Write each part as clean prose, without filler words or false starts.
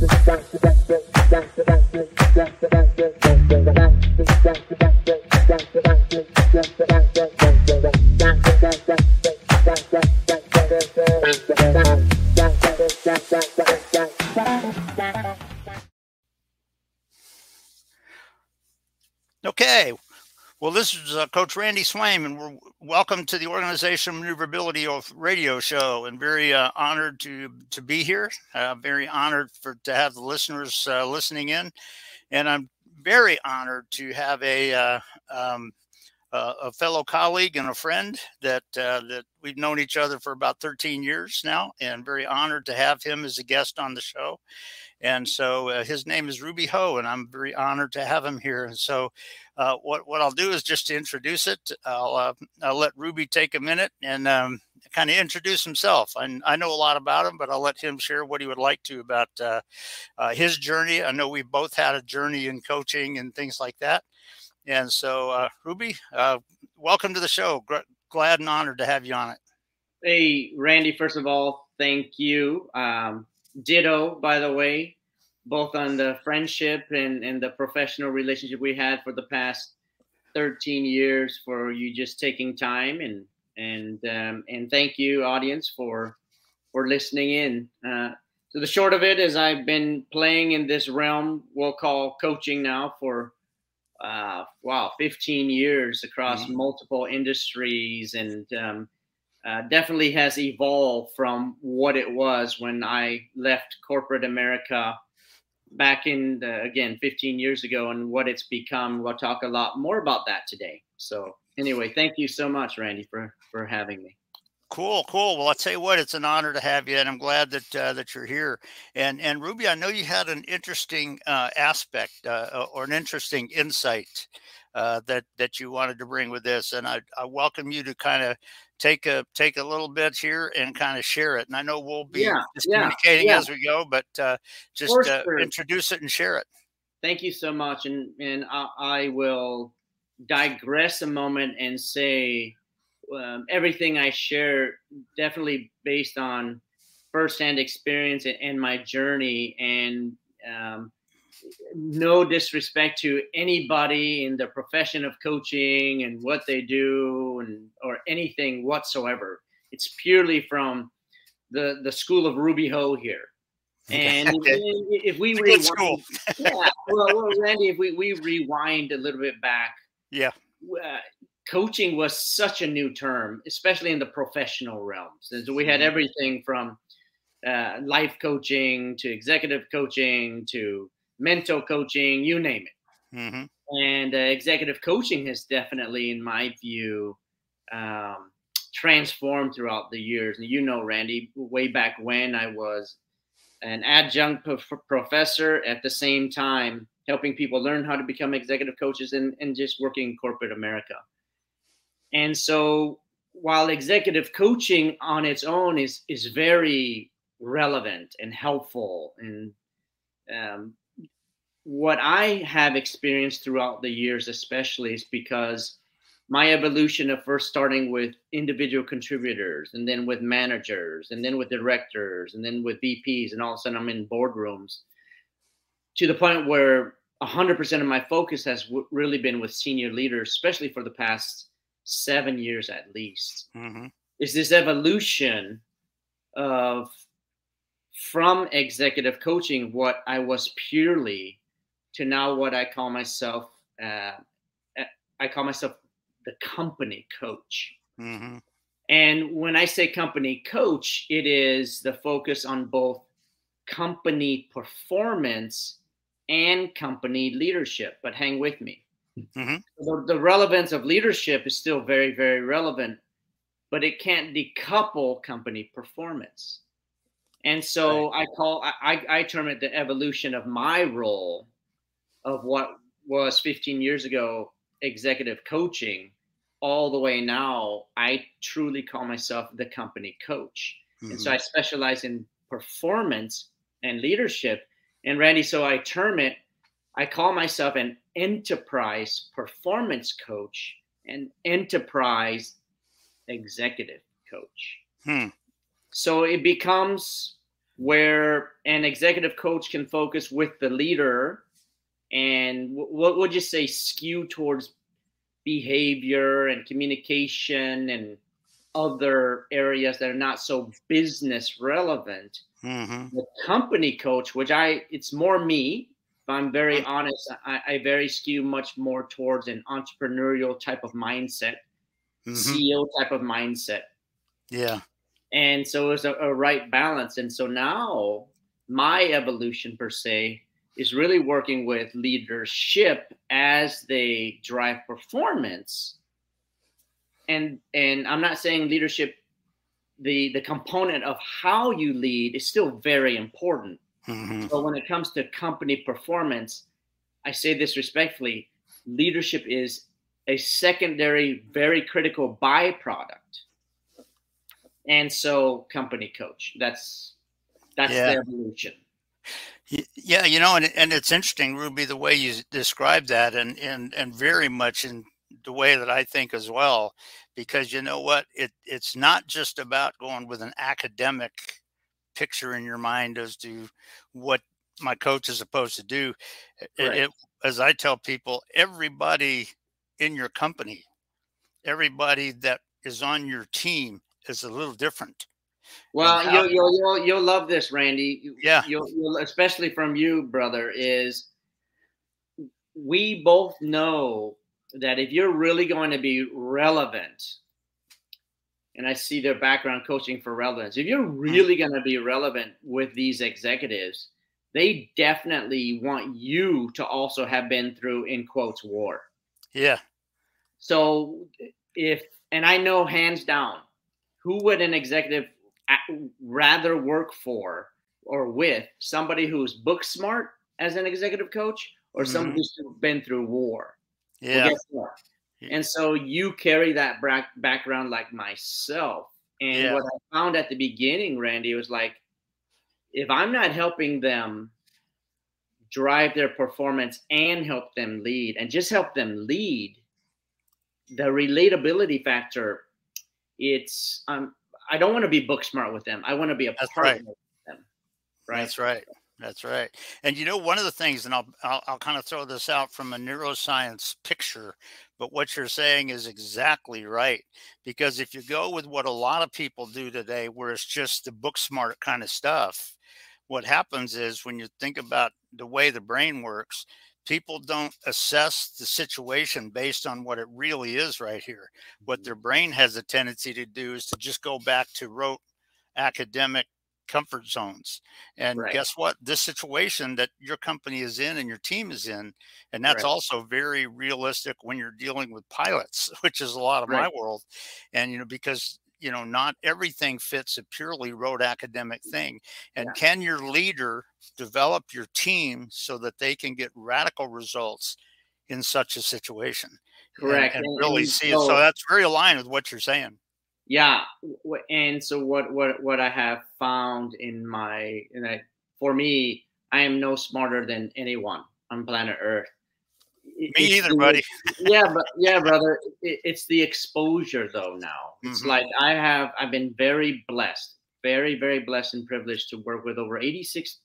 Okay, well, this is Coach Randy Swaim, and we're welcome to the Organizational Maneuverability Radio Show, and very honored to be here. Very honored to have the listeners listening in, and I'm very honored to have a fellow colleague and a friend that that we've known each other for about 13 years now, and very honored to have him as a guest on the show. And so his name is Rubi Ho, and I'm very honored to have him here. And so what I'll do is just to introduce it. I'll let Rubi take a minute and kind of introduce himself. I know a lot about him, but I'll let him share what he would like to about his journey. I know we both had a journey in coaching and things like that. And so, Rubi, welcome to the show. Glad and honored to have you on it. Hey, Randy, first of all, thank you. Ditto, by the way, both on the friendship and the professional relationship we had for the past 13 years, for you just taking time and thank you, audience, for listening in. So the short of it is I've been playing in this realm we'll call coaching now for 15 years across multiple industries, and definitely has evolved from what it was when I left corporate America back in, 15 years ago, and what it's become. We'll talk a lot more about that today. So anyway, thank you so much, Randy, for having me. Cool. Well, I'll tell you what, it's an honor to have you, and I'm glad that that you're here. And Rubi, I know you had an interesting aspect or an interesting insight that you wanted to bring with this, and I welcome you to kind of take a little bit here and kind of share it. And I know we'll be communicating as we go, but just introduce it and share it. Thank you so much, and I will digress a moment and say. Everything I share definitely based on firsthand experience and my journey, and no disrespect to anybody in the profession of coaching and what they do or anything whatsoever. It's purely from the school of Rubi Ho here. And if we rewind, Randy, if we rewind a little bit back, coaching was such a new term, especially in the professional realms. And so we had everything from life coaching to executive coaching to mental coaching, you name it. And executive coaching has definitely, in my view, transformed throughout the years. And you know, Randy, way back when I was an adjunct professor at the same time, helping people learn how to become executive coaches and just working in corporate America. And so while executive coaching on its own is very relevant and helpful, and what I have experienced throughout the years especially is because my evolution of first starting with individual contributors, and then with managers, and then with directors, and then with VPs, and all of a sudden I'm in boardrooms, to the point where 100% of my focus has really been with senior leaders, especially for the past 7 years at least, is this evolution of from executive coaching, what I was purely, to now what I call myself, the company coach. And when I say company coach, it is the focus on both company performance and company leadership. But hang with me. The relevance of leadership is still very, very relevant, but it can't decouple company performance. And so I term it the evolution of my role of what was 15 years ago, executive coaching, all the way now, I truly call myself the company coach. And so I specialize in performance and leadership. And Randy, so I term it, I call myself an enterprise performance coach and enterprise executive coach. So it becomes where an executive coach can focus with the leader and what would you say skew towards behavior and communication and other areas that are not so business relevant. Mm-hmm. The company coach, which it's more me, if I'm very honest, I very skew much more towards an entrepreneurial type of mindset, mm-hmm. CEO type of mindset. Yeah. And so it's a right balance. And so now my evolution per se is really working with leadership as they drive performance. And I'm not saying leadership, the component of how you lead is still very important. Mm-hmm. But when it comes to company performance, I say this respectfully, leadership is a secondary, very critical byproduct. And so company coach, that's the evolution. Yeah, you know, and it's interesting, Rubi, the way you described that and very much in the way that I think as well, because you know what, it's not just about going with an academic picture in your mind as to what my coach is supposed to do. Right. As I tell people, everybody in your company, everybody that is on your team is a little different. Well, you'll love this, Randy. Yeah. You'll, especially from you, brother, is we both know that if you're really going to be relevant, and I see their background coaching for relevance, if you're really going to be relevant with these executives, they definitely want you to also have been through, in quotes, war. Yeah. So and I know hands down, who would an executive rather work for or with somebody who's book smart as an executive coach or somebody who's been through war? Yeah. Well, and so you carry that background like myself. And what I found at the beginning, Randy, was like, if I'm not helping them drive their performance and help them lead and just help them lead, the relatability factor, it's I don't want to be book smart with them. I want to be a partner with them. Right. That's right. That's right. And, you know, one of the things, and I'll kind of throw this out from a neuroscience picture, but what you're saying is exactly right. Because if you go with what a lot of people do today, where it's just the book smart kind of stuff, what happens is when you think about the way the brain works, people don't assess the situation based on what it really is right here. What their brain has a tendency to do is to just go back to rote academic comfort zones. And guess what? This situation that your company is in and your team is in, and that's also very realistic when you're dealing with pilots, which is a lot of my world. And, you know, because, you know, not everything fits a purely rote academic thing. And can your leader develop your team so that they can get radical results in such a situation? Correct. And really see it. So that's very aligned with what you're saying. Yeah. And so what I have found for me, I am no smarter than anyone on planet Earth. Me either, buddy. Yeah, brother. It's the exposure though now. It's like I've been very blessed, very, very blessed and privileged to work with over 86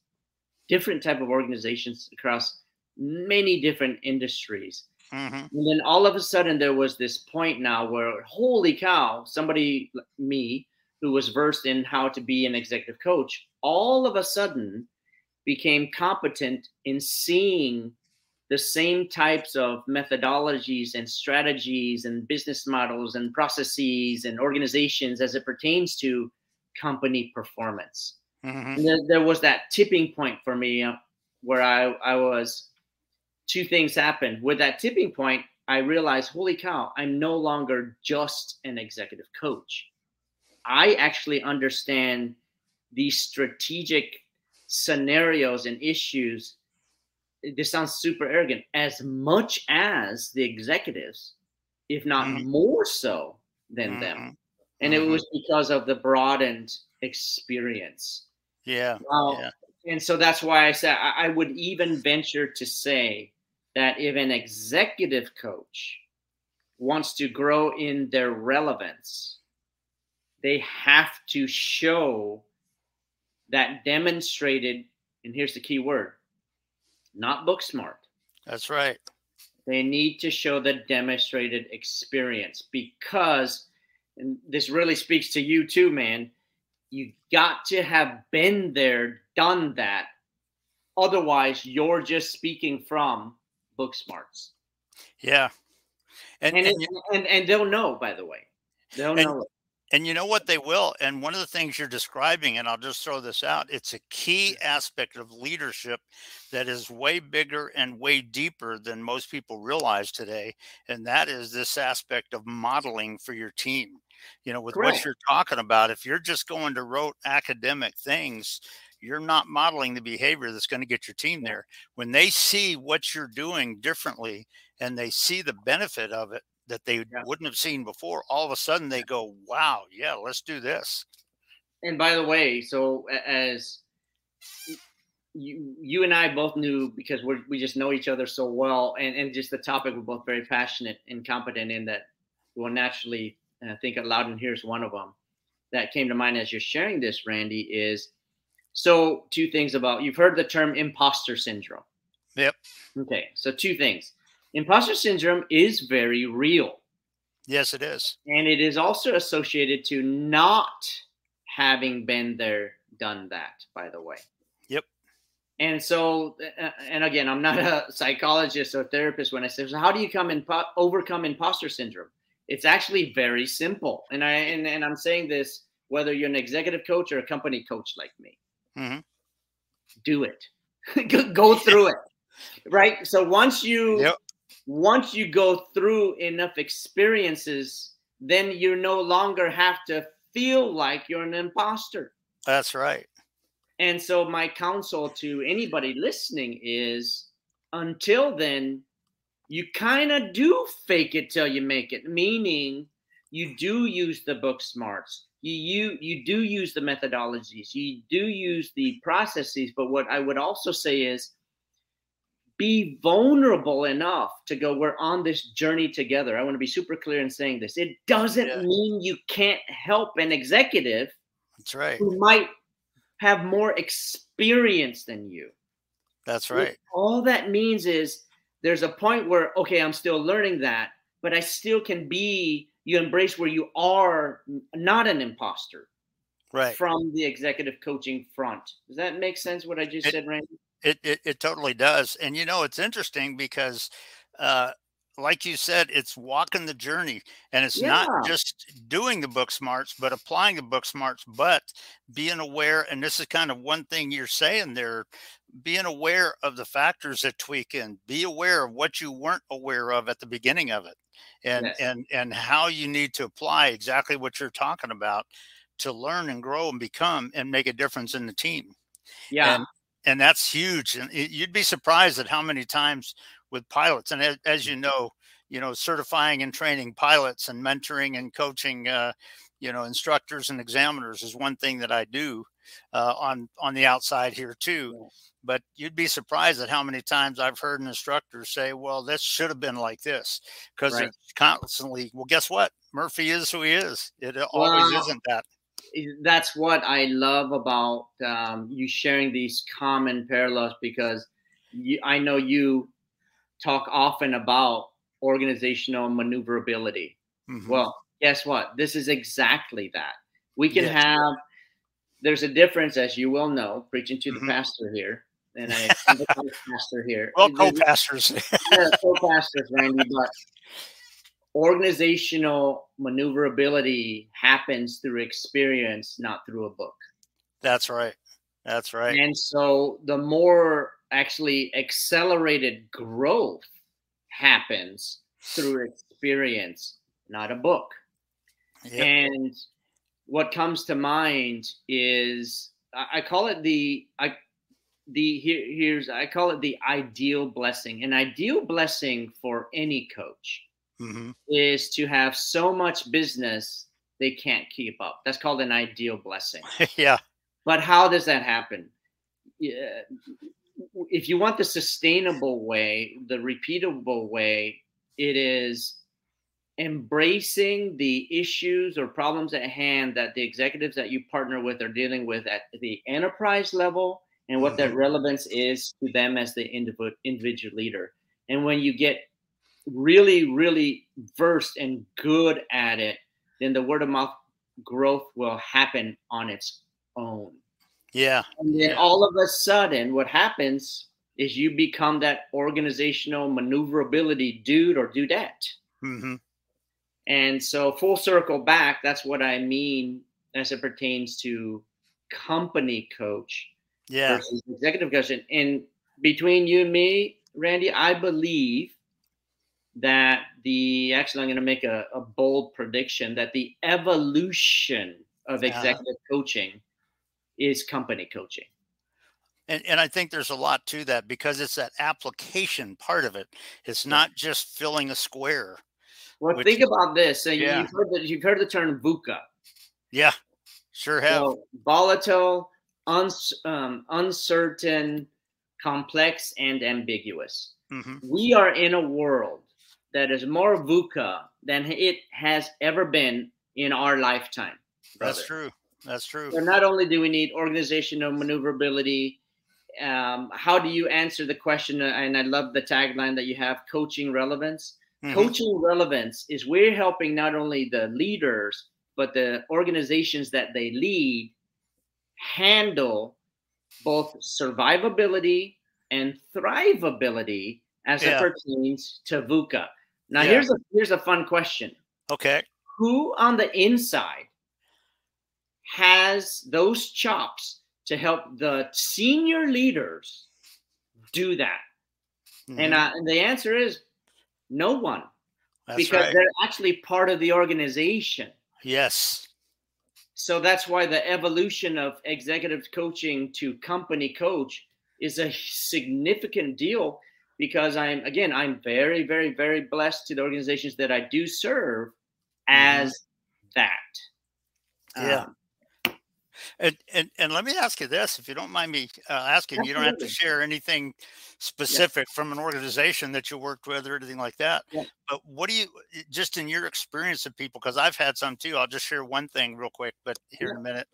different type of organizations across many different industries. Mm-hmm. And then all of a sudden there was this point now where, holy cow, somebody like me who was versed in how to be an executive coach, all of a sudden became competent in seeing the same types of methodologies and strategies and business models and processes and organizations as it pertains to company performance. Mm-hmm. And there was that tipping point for me where I was... Two things happened. With that tipping point, I realized, holy cow, I'm no longer just an executive coach. I actually understand these strategic scenarios and issues. This sounds super arrogant, as much as the executives, if not more so than them. And it was because of the broadened experience. Yeah. Wow. Yeah. And so that's why I said I would even venture to say that if an executive coach wants to grow in their relevance, they have to show that demonstrated, and here's the key word, not book smart. That's right. They need to show the demonstrated experience, because, and this really speaks to you too, man, you got to have been there, done that. Otherwise, you're just speaking from book smarts. Yeah. And they'll know, by the way. They'll know it. And you know what? They will. And one of the things you're describing, and I'll just throw this out, it's a key aspect of leadership that is way bigger and way deeper than most people realize today. And that is this aspect of modeling for your team. You know, with Correct. What you're talking about, if you're just going to rote academic things, you're not modeling the behavior that's going to get your team there. When they see what you're doing differently and they see the benefit of it, that they wouldn't have seen before, all of a sudden they go, wow, yeah, let's do this. And by the way, so as you and I both knew, because we just know each other so well, and just the topic, we're both very passionate and competent in that, we'll naturally think aloud, and here's one of them that came to mind as you're sharing this, Randy, is, so two things about, you've heard the term imposter syndrome. Yep. Okay, so two things. Imposter syndrome is very real. Yes, it is. And it is also associated to not having been there, done that, by the way. Yep. And so, and again, I'm not a psychologist or therapist when I say, so how do you overcome imposter syndrome? It's actually very simple. And I'm saying this, whether you're an executive coach or a company coach like me, do it, go through it. Right. So once you go through enough experiences, then you no longer have to feel like you're an imposter. That's right. And so my counsel to anybody listening is, until then, you kind of do fake it till you make it, meaning you do use the book smarts. You do use the methodologies. You do use the processes. But what I would also say is, be vulnerable enough to go, we're on this journey together. I want to be super clear in saying this. It doesn't mean you can't help an executive That's right. who might have more experience than you. That's right. What all that means is there's a point where, okay, I'm still learning that, but I still can be, you embrace where you are not an imposter right. from the executive coaching front. Does that make sense, what I just said, Randy? It totally does. And, you know, it's interesting because, like you said, it's walking the journey, and it's not just doing the book smarts, but applying the book smarts, but being aware. And this is kind of one thing you're saying there, being aware of the factors that tweak in, be aware of what you weren't aware of at the beginning of it, and how you need to apply exactly what you're talking about to learn and grow and become and make a difference in the team. Yeah. And that's huge. And you'd be surprised at how many times with pilots. And as you know, certifying and training pilots and mentoring and coaching, instructors and examiners is one thing that I do on the outside here too. But you'd be surprised at how many times I've heard an instructor say, well, this should have been like this, because right. it's constantly, well, guess what? Murphy is who he is. It always isn't that. That's what I love about you sharing these common parallels, because I know you talk often about organizational maneuverability. Mm-hmm. Well, guess what? This is exactly that. We can have, there's a difference, as you well know, preaching to the pastor here. And I pastor here. Well, co-pastors. Co-pastors, Randy, but organizational maneuverability happens through experience, not through a book. That's right. That's right. And so the more actually accelerated growth happens through experience, not a book. Yep. And what comes to mind is, I call it the ideal blessing. An ideal blessing for any coach is to have so much business they can't keep up. That's called an ideal blessing. Yeah. But how does that happen? Yeah. If you want the sustainable way, the repeatable way, it is embracing the issues or problems at hand that the executives that you partner with are dealing with at the enterprise level and what that relevance is to them as the individual leader. And when you get really, really versed and good at it, then the word of mouth growth will happen on its own. Yeah. And then all of a sudden what happens is you become that organizational maneuverability dude or dudette. Mm-hmm. And so full circle back, that's what I mean as it pertains to company coach versus executive coach. And between you and me, Randy, I believe that actually I'm going to make a bold prediction that the evolution of executive coaching is company coaching. And I think there's a lot to that because it's that application part of it. It's not just filling a square. Well, think about this. So you've heard the term VUCA. Yeah, sure have. So volatile, uncertain, complex, and ambiguous. Mm-hmm. We are in a world that is more VUCA than it has ever been in our lifetime. Brother. That's true. That's true. So not only do we need organizational maneuverability, how do you answer the question? And I love the tagline that you have, coaching relevance. Mm-hmm. Coaching relevance is we're helping not only the leaders, but the organizations that they lead handle both survivability and thrivability as it pertains to VUCA. Now, here's a fun question. Okay. Who on the inside has those chops to help the senior leaders do that? Mm-hmm. And the answer is, no one. That's because they're actually part of the organization. Yes. So that's why the evolution of executive coaching to company coach is a significant deal because I'm very, very, very blessed to the organizations that I do serve as that. Yeah. And let me ask you this, if you don't mind me asking. Absolutely. You don't have to share anything specific from an organization that you worked with or anything like that. Yeah. But what do you, just in your experience of people, because I've had some too, I'll just share one thing real quick, but in a minute.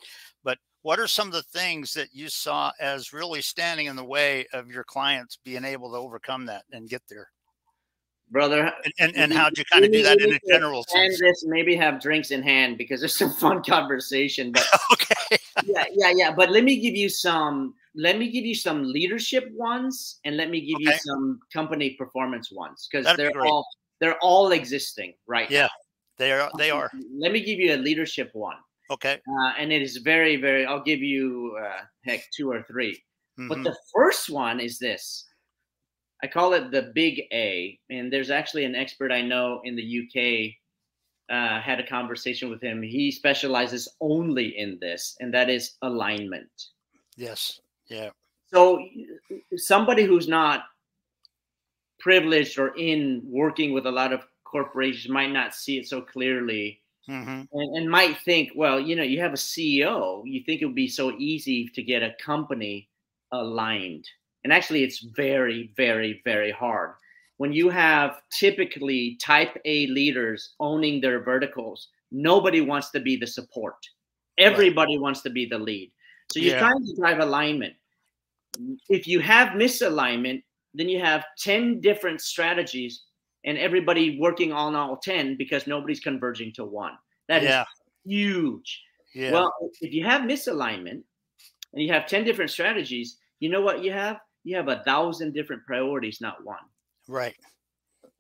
But what are some of the things that you saw as really standing in the way of your clients being able to overcome that and get there? Brother, and how'd you kind of do that in a general sense? Maybe have drinks in hand because there's some fun conversation. But okay. Yeah. But let me give you some leadership ones, and let me give you some company performance ones because they're all existing right now. They are. Let me give you a leadership one. Okay. And it is very, very. I'll give you two or three. Mm-hmm. But the first one is this. I call it the big A, and there's actually an expert I know in the UK, had a conversation with him. He specializes only in this, and that is alignment. Yes. Yeah. So somebody who's not privileged or in working with a lot of corporations might not see it so clearly and might think, well, you have a CEO, you think it would be so easy to get a company aligned. And actually, it's very, very, very hard. When you have typically type A leaders owning their verticals, nobody wants to be the support. Everybody wants to be the lead. So you're trying to drive alignment. If you have misalignment, then you have 10 different strategies and everybody working on all 10 because nobody's converging to one. That is huge. Yeah. Well, if you have misalignment and you have 10 different strategies, you know what you have? You have 1,000 different priorities, not one. Right.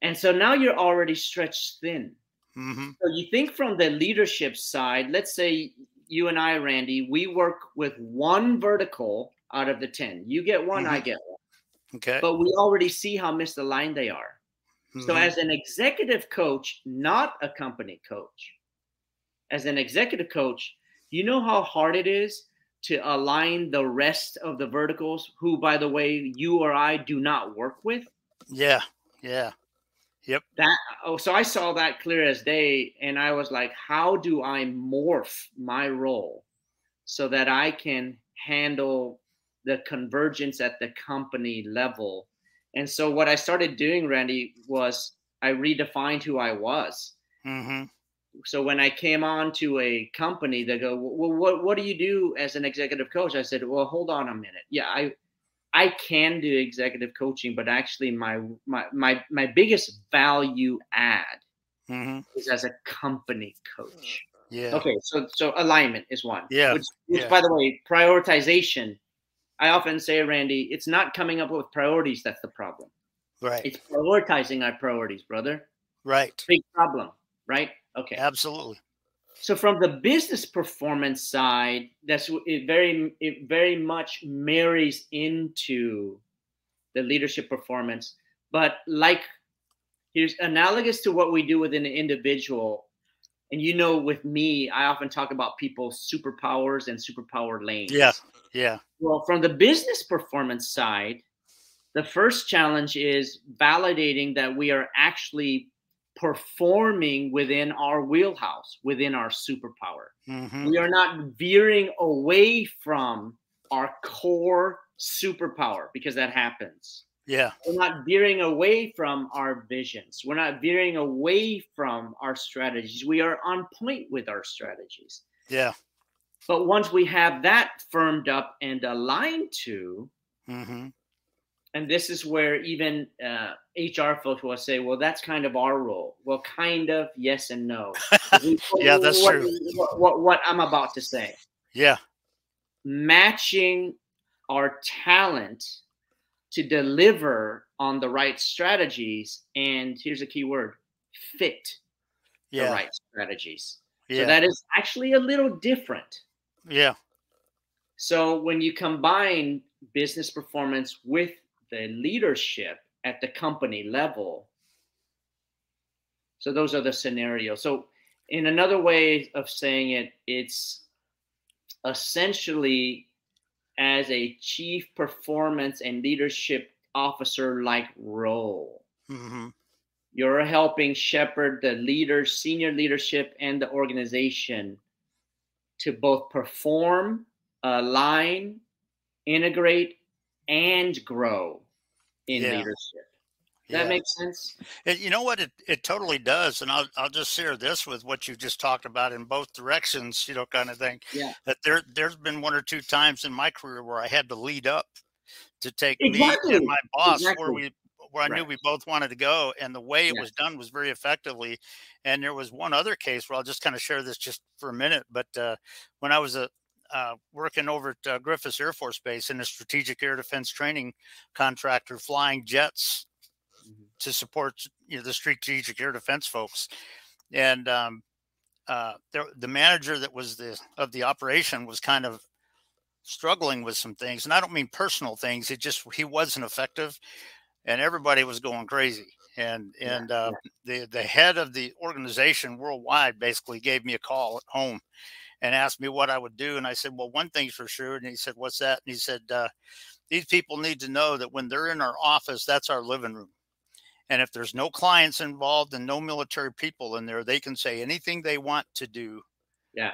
And so now you're already stretched thin. Mm-hmm. So you think from the leadership side, let's say you and I, Randy, we work with one vertical out of the 10. You get one, I get one. Okay. But we already see how misaligned they are. Mm-hmm. So as an executive coach, not a company coach, as an executive coach, you know how hard it is to align the rest of the verticals, who, by the way, you or I do not work with. Yeah. Yeah. Yep. So I saw that clear as day. And I was like, how do I morph my role so that I can handle the convergence at the company level? And so what I started doing, Randy, was I redefined who I was. Mm-hmm. So when I came on to a company, they go, well, what do you do as an executive coach? I said, well, hold on a minute. Yeah, I can do executive coaching, but actually my biggest value add mm-hmm. is as a company coach. Yeah. Okay. So alignment is one. Yeah. Which by the way, prioritization. I often say, Randy, it's not coming up with priorities that's the problem. Right. It's prioritizing our priorities, brother. Right. Big problem. Right. Okay. Absolutely. So from the business performance side, it very much marries into the leadership performance. But like, here's analogous to what we do within an individual. And you know, with me, I often talk about people's superpowers and superpower lanes. Yeah. Yeah. Well, from the business performance side, the first challenge is validating that we are actually performing within our wheelhouse, within our superpower. Mm-hmm. We are not veering away from our core superpower, because that happens. Yeah. We're not veering away from our visions. We're not veering away from our strategies. We are on point with our strategies. Yeah. But once we have that firmed up and aligned to, mm-hmm. and this is where even HR folks will say, well, that's kind of our role. Well, kind of, yes and no. Yeah, that's true. What I'm about to say. Yeah. Matching our talent to deliver on the right strategies. And here's a key word, fit the right strategies. Yeah. So that is actually a little different. Yeah. So when you combine business performance with the leadership at the company level, so those are the scenarios. So in another way of saying it, it's essentially as a chief performance and leadership officer-like role. Mm-hmm. You're helping shepherd the leaders, senior leadership, and the organization to both perform, align, integrate, and grow in leadership. That makes sense? You know what? It totally does. And I'll just share this with what you just talked about in both directions, you know, kind of thing. Yeah. That there's been one or two times in my career where I had to lead up to take me and my boss where I knew we both wanted to go. And the way it was done was very effectively. And there was one other case where I'll just kind of share this just for a minute. But when I was working over at Griffiss Air Force Base in a strategic air defense training contractor, flying jets to support, you know, the strategic air defense folks. And the manager that was of the operation was kind of struggling with some things. And I don't mean personal things. It just, he wasn't effective and everybody was going crazy. The head of the organization worldwide basically gave me a call at home and asked me what I would do. And I said, well, one thing's for sure. And he said, what's that? And he said, these people need to know that when they're in our office, that's our living room. And if there's no clients involved and no military people in there, they can say anything they want to do. Yeah.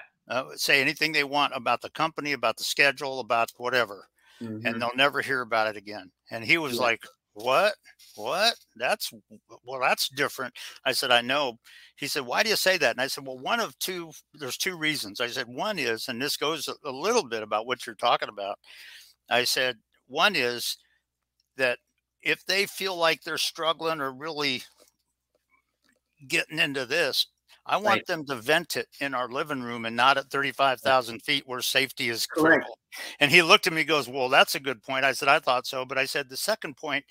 Say anything they want about the company, about the schedule, about whatever. Mm-hmm. And they'll never hear about it again. And he was like, what? That's different. I said, I know. He said, why do you say that? And I said, well, there's two reasons. I said, one is, and this goes a little bit about what you're talking about. I said, one is that if they feel like they're struggling or really getting into this, I want them to vent it in our living room and not at 35,000 feet where safety is critical. And he looked at me and goes, well, that's a good point. I said, I thought so. But I said, the second point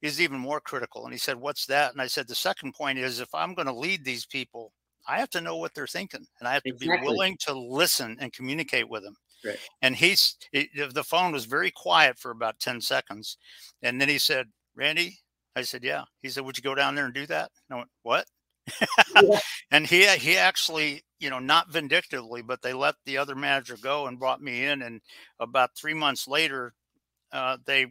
is even more critical. And he said, what's that? And I said, the second point is, if I'm going to lead these people, I have to know what they're thinking and I have to be willing to listen and communicate with them. Right. And the phone was very quiet for about 10 seconds. And then he said, Randy, I said, yeah. He said, would you go down there and do that? And I went, what? Yeah. And he actually, you know, not vindictively, but they let the other manager go and brought me in. And about 3 months later, they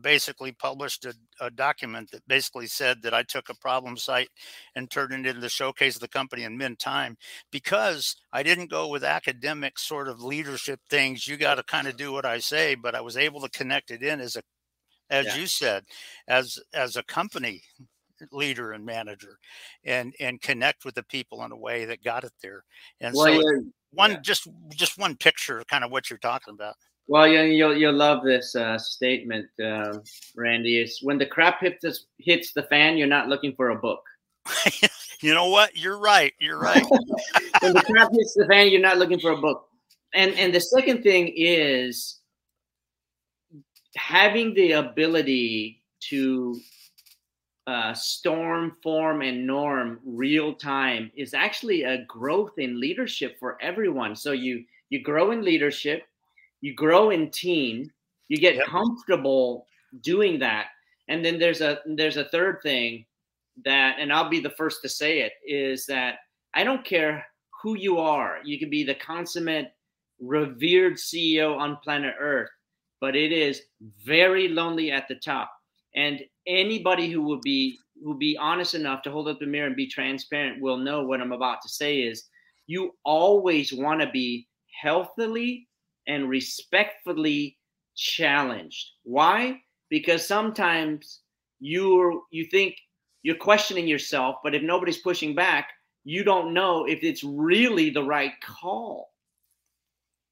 basically published a document that basically said that I took a problem site and turned it into the showcase of the company in min time, because I didn't go with academic sort of leadership things. You got to kind of do what I say, but I was able to connect it in as you said, as a company leader and manager, and connect with the people in a way that got it there. And well, so just one picture of kind of what you're talking about. Well, you'll love this statement, Randy. Is when the crap hits the fan, you're not looking for a book. You know what? You're right. You're right. When the crap hits the fan, you're not looking for a book. And the second thing is having the ability to storm, form, and norm real time is actually a growth in leadership for everyone. So you grow in leadership, you grow in team, you get comfortable doing that. And then there's a third thing that, and I'll be the first to say it, is that I don't care who you are. You can be the consummate, revered CEO on planet Earth, but it is very lonely at the top. And anybody who will be honest enough to hold up the mirror and be transparent will know what I'm about to say is you always want to be healthily and respectfully challenged. Why? Because sometimes you think you're questioning yourself, but if nobody's pushing back, you don't know if it's really the right call.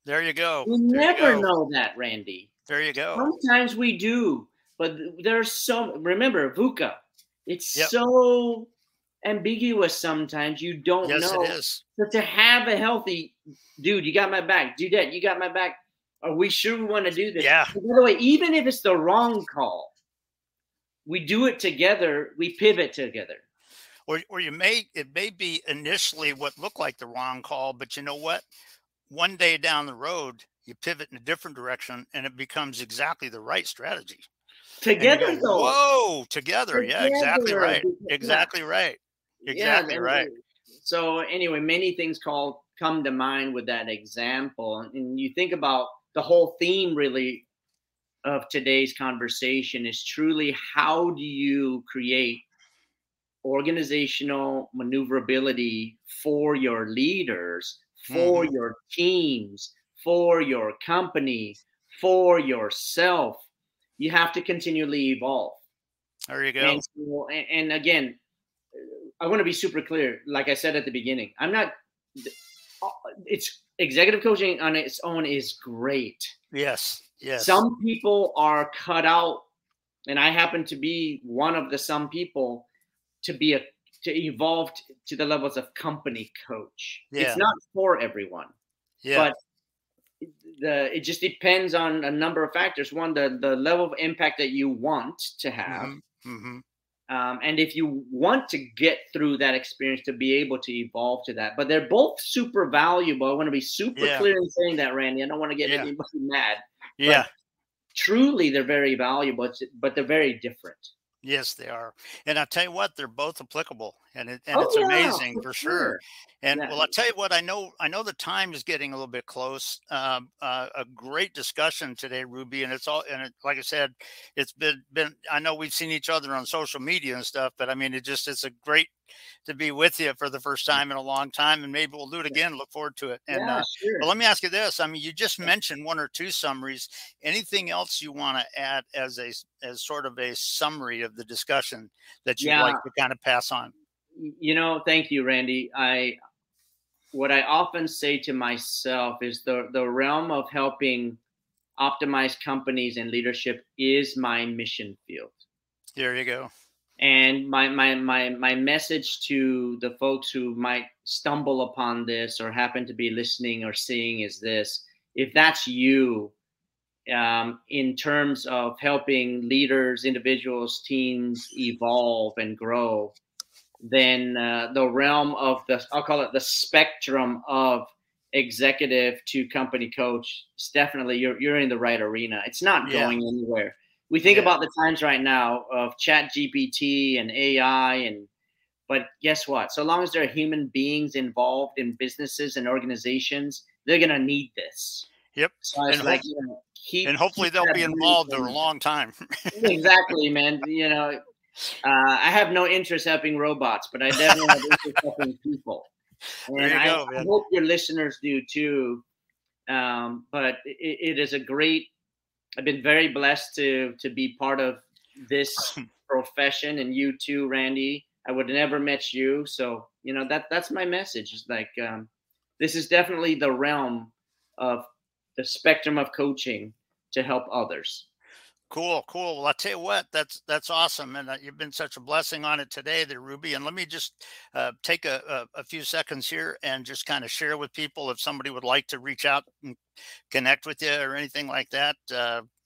There you go. We never know that, Randy. There you go. Sometimes we do, but there's remember VUCA. It's so ambiguous sometimes. You don't know. Yes, it is. But to have a healthy, dude, you got my back. Do that. You got my back. Are we sure we want to do this? Yeah. By the way, even if it's the wrong call, we do it together. We pivot together. Or it may be initially what looked like the wrong call, but you know what? One day down the road, you pivot in a different direction, and it becomes exactly the right strategy. Together, go, though. Whoa, together. Yeah, exactly right. Exactly right. Exactly right. So anyway, many things come to mind with that example. And you think about the whole theme really of today's conversation is truly how do you create organizational maneuverability for your leaders, for your teams, for your company, for yourself. You have to continually evolve. There you go. And again, I want to be super clear. Like I said at the beginning, it's executive coaching on its own is great. Yes. Yes. Some people are cut out, and I happen to be one of the some people, to evolve to the levels of company coach. Yeah. It's not for everyone. Yeah. But it just depends on a number of factors. One, the level of impact that you want to have. Mm-hmm. And if you want to get through that experience to be able to evolve to that, but they're both super valuable. I want to be super clear in saying that, Randy. I don't want to get anybody mad. Yeah. Truly, they're very valuable, but they're very different. Yes, they are. And I'll tell you what, they're both applicable, and it's amazing for sure. And well, I'll tell you what, I know the time is getting a little bit close. A great discussion today, Rubi, and like I said, it's been, I know we've seen each other on social media and stuff, but I mean, it's a great to be with you for the first time in a long time, and maybe we'll do it again. Look forward to it. And but let me ask you this. I mean, you just mentioned one or two summaries. Anything else you want to add as sort of a summary of the discussion that you'd like to kind of pass on? You know, thank you, Randy. What I often say to myself is the realm of helping optimize companies and leadership is my mission field. There you go. And my message to the folks who might stumble upon this or happen to be listening or seeing is this: if that's you, in terms of helping leaders, individuals, teams evolve and grow, then the realm of I'll call it the spectrum of executive to company coach, it's definitely you're in the right arena. It's not going anywhere. We think about the times right now of ChatGPT and AI, but guess what? So long as there are human beings involved in businesses and organizations, they're gonna need this. Yep. So it's hopefully they'll be involved for a long time. Exactly, man. You know, I have no interest helping robots, but I definitely have interest helping people. And I hope your listeners do too. But it is I've been very blessed to be part of this profession, and you too, Randy. I would have never met you. So, you know, that's my message is like, this is definitely the realm of the spectrum of coaching to help others. Cool, cool. Well, I'll tell you what, that's awesome. And you've been such a blessing on it today there, Rubi. And let me just take a few seconds here and just kind of share with people if somebody would like to reach out and connect with you or anything like that,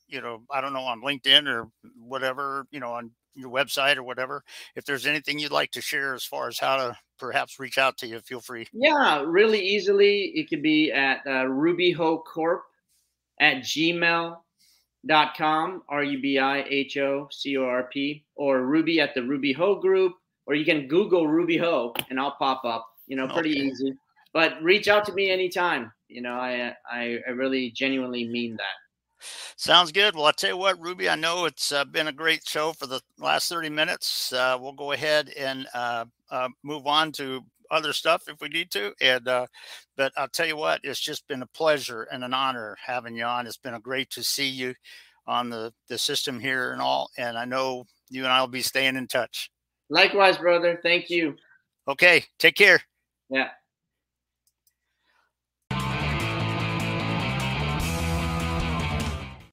you know, I don't know, on LinkedIn or whatever, you know, on your website or whatever. If there's anything you'd like to share as far as how to perhaps reach out to you, feel free. Yeah, really easily. It could be at rubihocorp@gmail.com, RUBIHOCORP, or Rubi at the Rubi Ho Group, or you can Google Rubi Ho and I'll pop up, you know, pretty easy. But reach out to me anytime. You know, I really genuinely mean that. Sounds good. Well, I'll tell you what, Rubi, I know it's been a great show for the last 30 minutes. We'll go ahead and move on to other stuff if we need to. And, but I'll tell you what, it's just been a pleasure and an honor having you on. It's been great to see you on the system here and all. And I know you and I will be staying in touch. Likewise, brother. Thank you. Okay. Take care. Yeah.